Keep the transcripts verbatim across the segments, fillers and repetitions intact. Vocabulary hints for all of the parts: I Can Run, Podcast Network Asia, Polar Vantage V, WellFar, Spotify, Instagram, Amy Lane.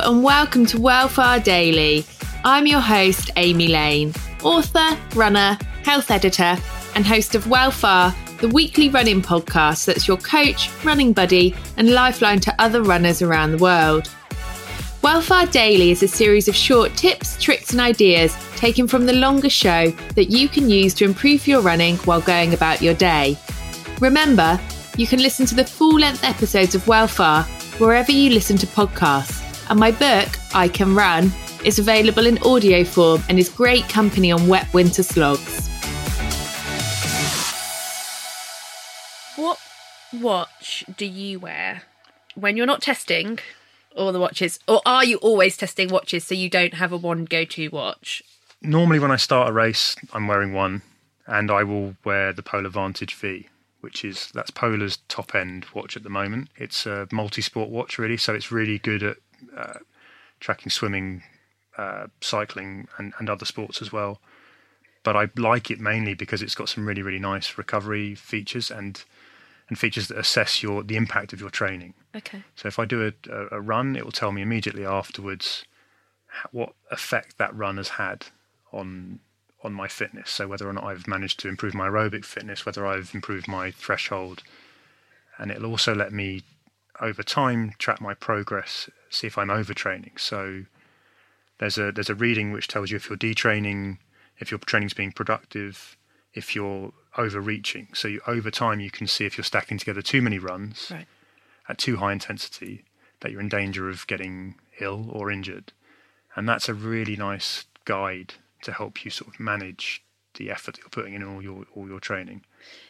Hello and welcome to WellFar Daily. I'm your host, Amy Lane, author, runner, health editor, and host of WellFar, the weekly running podcast that's your coach, running buddy, and lifeline to other runners around the world. WellFar Daily is a series of short tips, tricks, and ideas taken from the longer show that you can use to improve your running while going about your day. Remember, you can listen to the full-length episodes of WellFar wherever you listen to podcasts. And my book, I Can Run, is available in audio form and is great company on wet winter slogs. What watch do you wear when you're not testing all the watches? Or are you always testing watches so you don't have a one go-to watch? Normally when I start a race, I'm wearing one, and I will wear the Polar Vantage V, which is, that's Polar's top-end watch at the moment. It's a multi-sport watch, really, so it's really good at uh, tracking swimming, uh, cycling, and, and other sports as well. But I like it mainly because it's got some really, really nice recovery features and and features that assess your the impact of your training. Okay. So if I do a, a run, it will tell me immediately afterwards what effect that run has had on on my fitness, so whether or not I've managed to improve my aerobic fitness, whether I've improved my threshold. And it'll also let me, over time, track my progress, see if I'm overtraining. So there's a there's a reading which tells you if you're detraining, if your training's being productive, if you're overreaching. So you, over time, you can see if you're stacking together too many runs right. at too high intensity that you're in danger of getting ill or injured. And that's a really nice guide to help you sort of manage the effort that you're putting in all your all your training.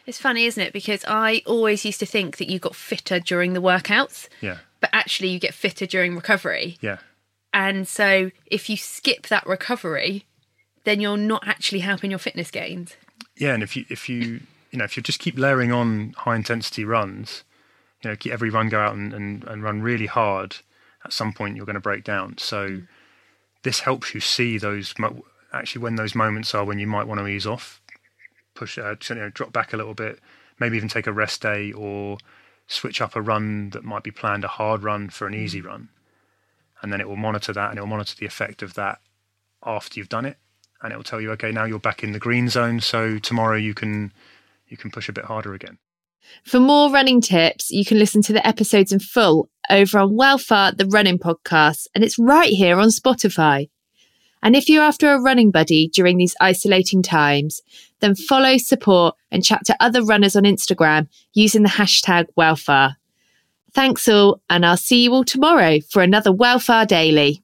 It's funny, isn't it? Because I always used to think that you got fitter during the workouts. Yeah. But actually you get fitter during recovery. Yeah. And so if you skip that recovery, then you're not actually helping your fitness gains. Yeah, and if you if you you know, if you just keep layering on high intensity runs, you know, keep every run go out and, and, and run really hard, at some point you're going to break down. So mm. this helps you see those mo- actually when those moments are when you might want to ease off, push, uh, you know, drop back a little bit, maybe even take a rest day or switch up a run that might be planned, a hard run for an easy run. And then it will monitor that, and it will monitor the effect of that after you've done it. And it will tell you, okay, now you're back in the green zone, so tomorrow you can you can push a bit harder again. For more running tips, you can listen to the episodes in full over on WellFar, the running podcast, and it's right here on Spotify. And if you're after a running buddy during these isolating times, then follow, support and chat to other runners on Instagram using the hashtag WellFar. Thanks all, and I'll see you all tomorrow for another WellFar Daily.